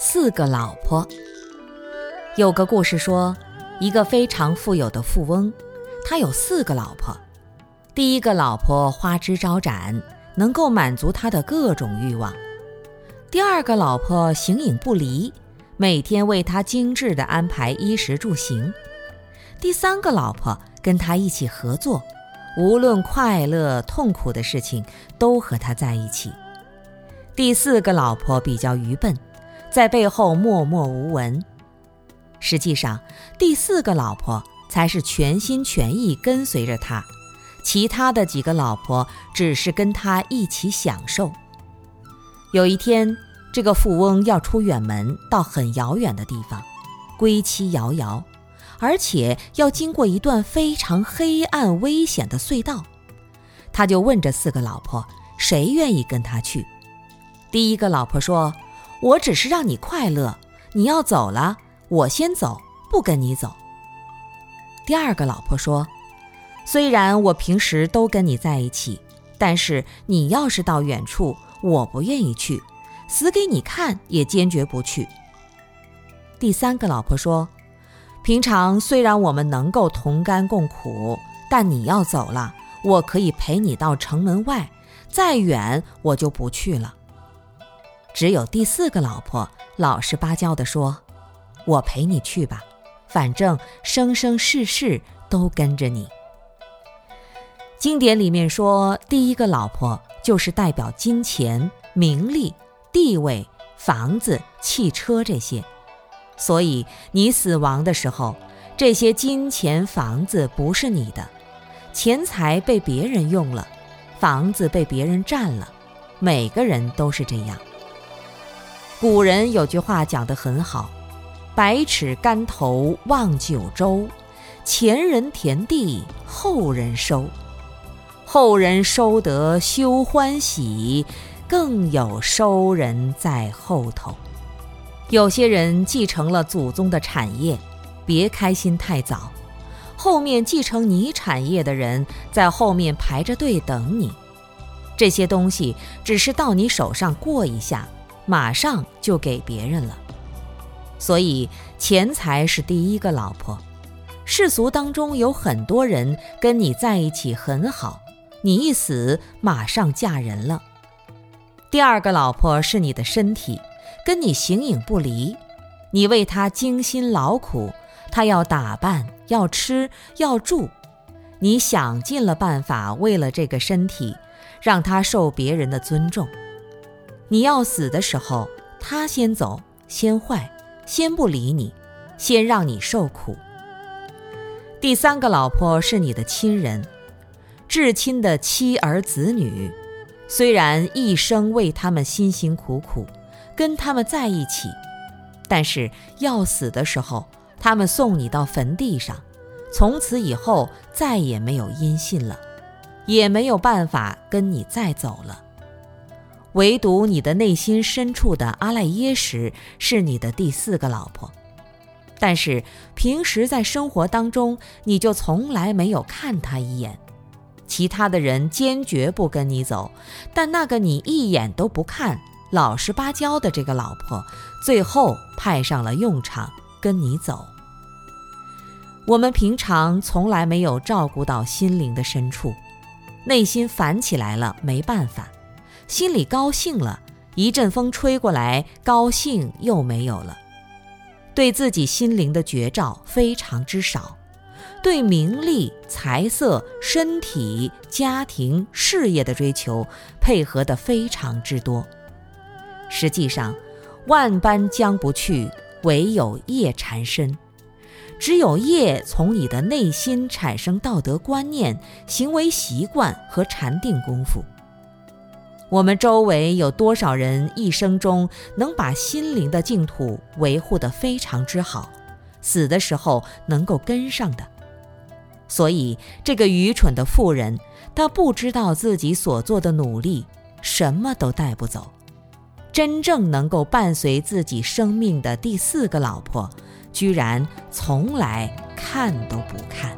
四个老婆。有个故事说，一个非常富有的富翁，他有四个老婆。第一个老婆花枝招展，能够满足他的各种欲望。第二个老婆形影不离，每天为他精致地安排衣食住行。第三个老婆跟他一起合作，无论快乐痛苦的事情都和他在一起。第四个老婆比较愚笨，在背后默默无闻。实际上，第四个老婆才是全心全意跟随着他，其他的几个老婆只是跟他一起享受。有一天，这个富翁要出远门，到很遥远的地方，归期遥遥，而且要经过一段非常黑暗危险的隧道。他就问这四个老婆，谁愿意跟他去？第一个老婆说，我只是让你快乐，你要走了，我先走，不跟你走。第二个老婆说，虽然我平时都跟你在一起，但是你要是到远处，我不愿意去，死给你看也坚决不去。第三个老婆说，平常虽然我们能够同甘共苦，但你要走了，我可以陪你到城门外，再远我就不去了。只有第四个老婆老实巴交地说，我陪你去吧，反正生生世世都跟着你。经典里面说，第一个老婆就是代表金钱、名利、地位、房子、汽车这些。所以你死亡的时候，这些金钱、房子不是你的，钱财被别人用了，房子被别人占了，每个人都是这样。古人有句话讲得很好，百尺竿头望九州，前人田地后人收，后人收得休欢喜，更有收人在后头。有些人继承了祖宗的产业，别开心太早，后面继承你产业的人在后面排着队等你。这些东西只是到你手上过一下，马上就给别人了。所以钱财是第一个老婆。世俗当中有很多人跟你在一起很好，你一死马上嫁人了。第二个老婆是你的身体，跟你形影不离，你为他精心劳苦，他要打扮，要吃，要住，你想尽了办法为了这个身体，让他受别人的尊重。你要死的时候，他先走，先坏，先不理你，先让你受苦。第三个老婆是你的亲人，至亲的妻儿子女，虽然一生为他们辛辛苦苦，跟他们在一起，但是要死的时候，他们送你到坟地上，从此以后再也没有音信了，也没有办法跟你再走了。唯独你的内心深处的阿赖耶识是你的第四个老婆，但是平时在生活当中，你就从来没有看他一眼。其他的人坚决不跟你走，但那个你一眼都不看、老实巴交的这个老婆，最后派上了用场，跟你走。我们平常从来没有照顾到心灵的深处，内心烦起来了，没办法。心里高兴了，一阵风吹过来，高兴又没有了。对自己心灵的觉照非常之少，对名利、财色、身体、家庭、事业的追求配合得非常之多。实际上，万般将不去，唯有业缠身。只有业从你的内心产生道德观念、行为习惯和禅定功夫。我们周围有多少人一生中能把心灵的净土维护得非常之好，死的时候能够跟上的？所以这个愚蠢的妇人，她不知道自己所做的努力什么都带不走。真正能够伴随自己生命的第四个老婆，居然从来看都不看。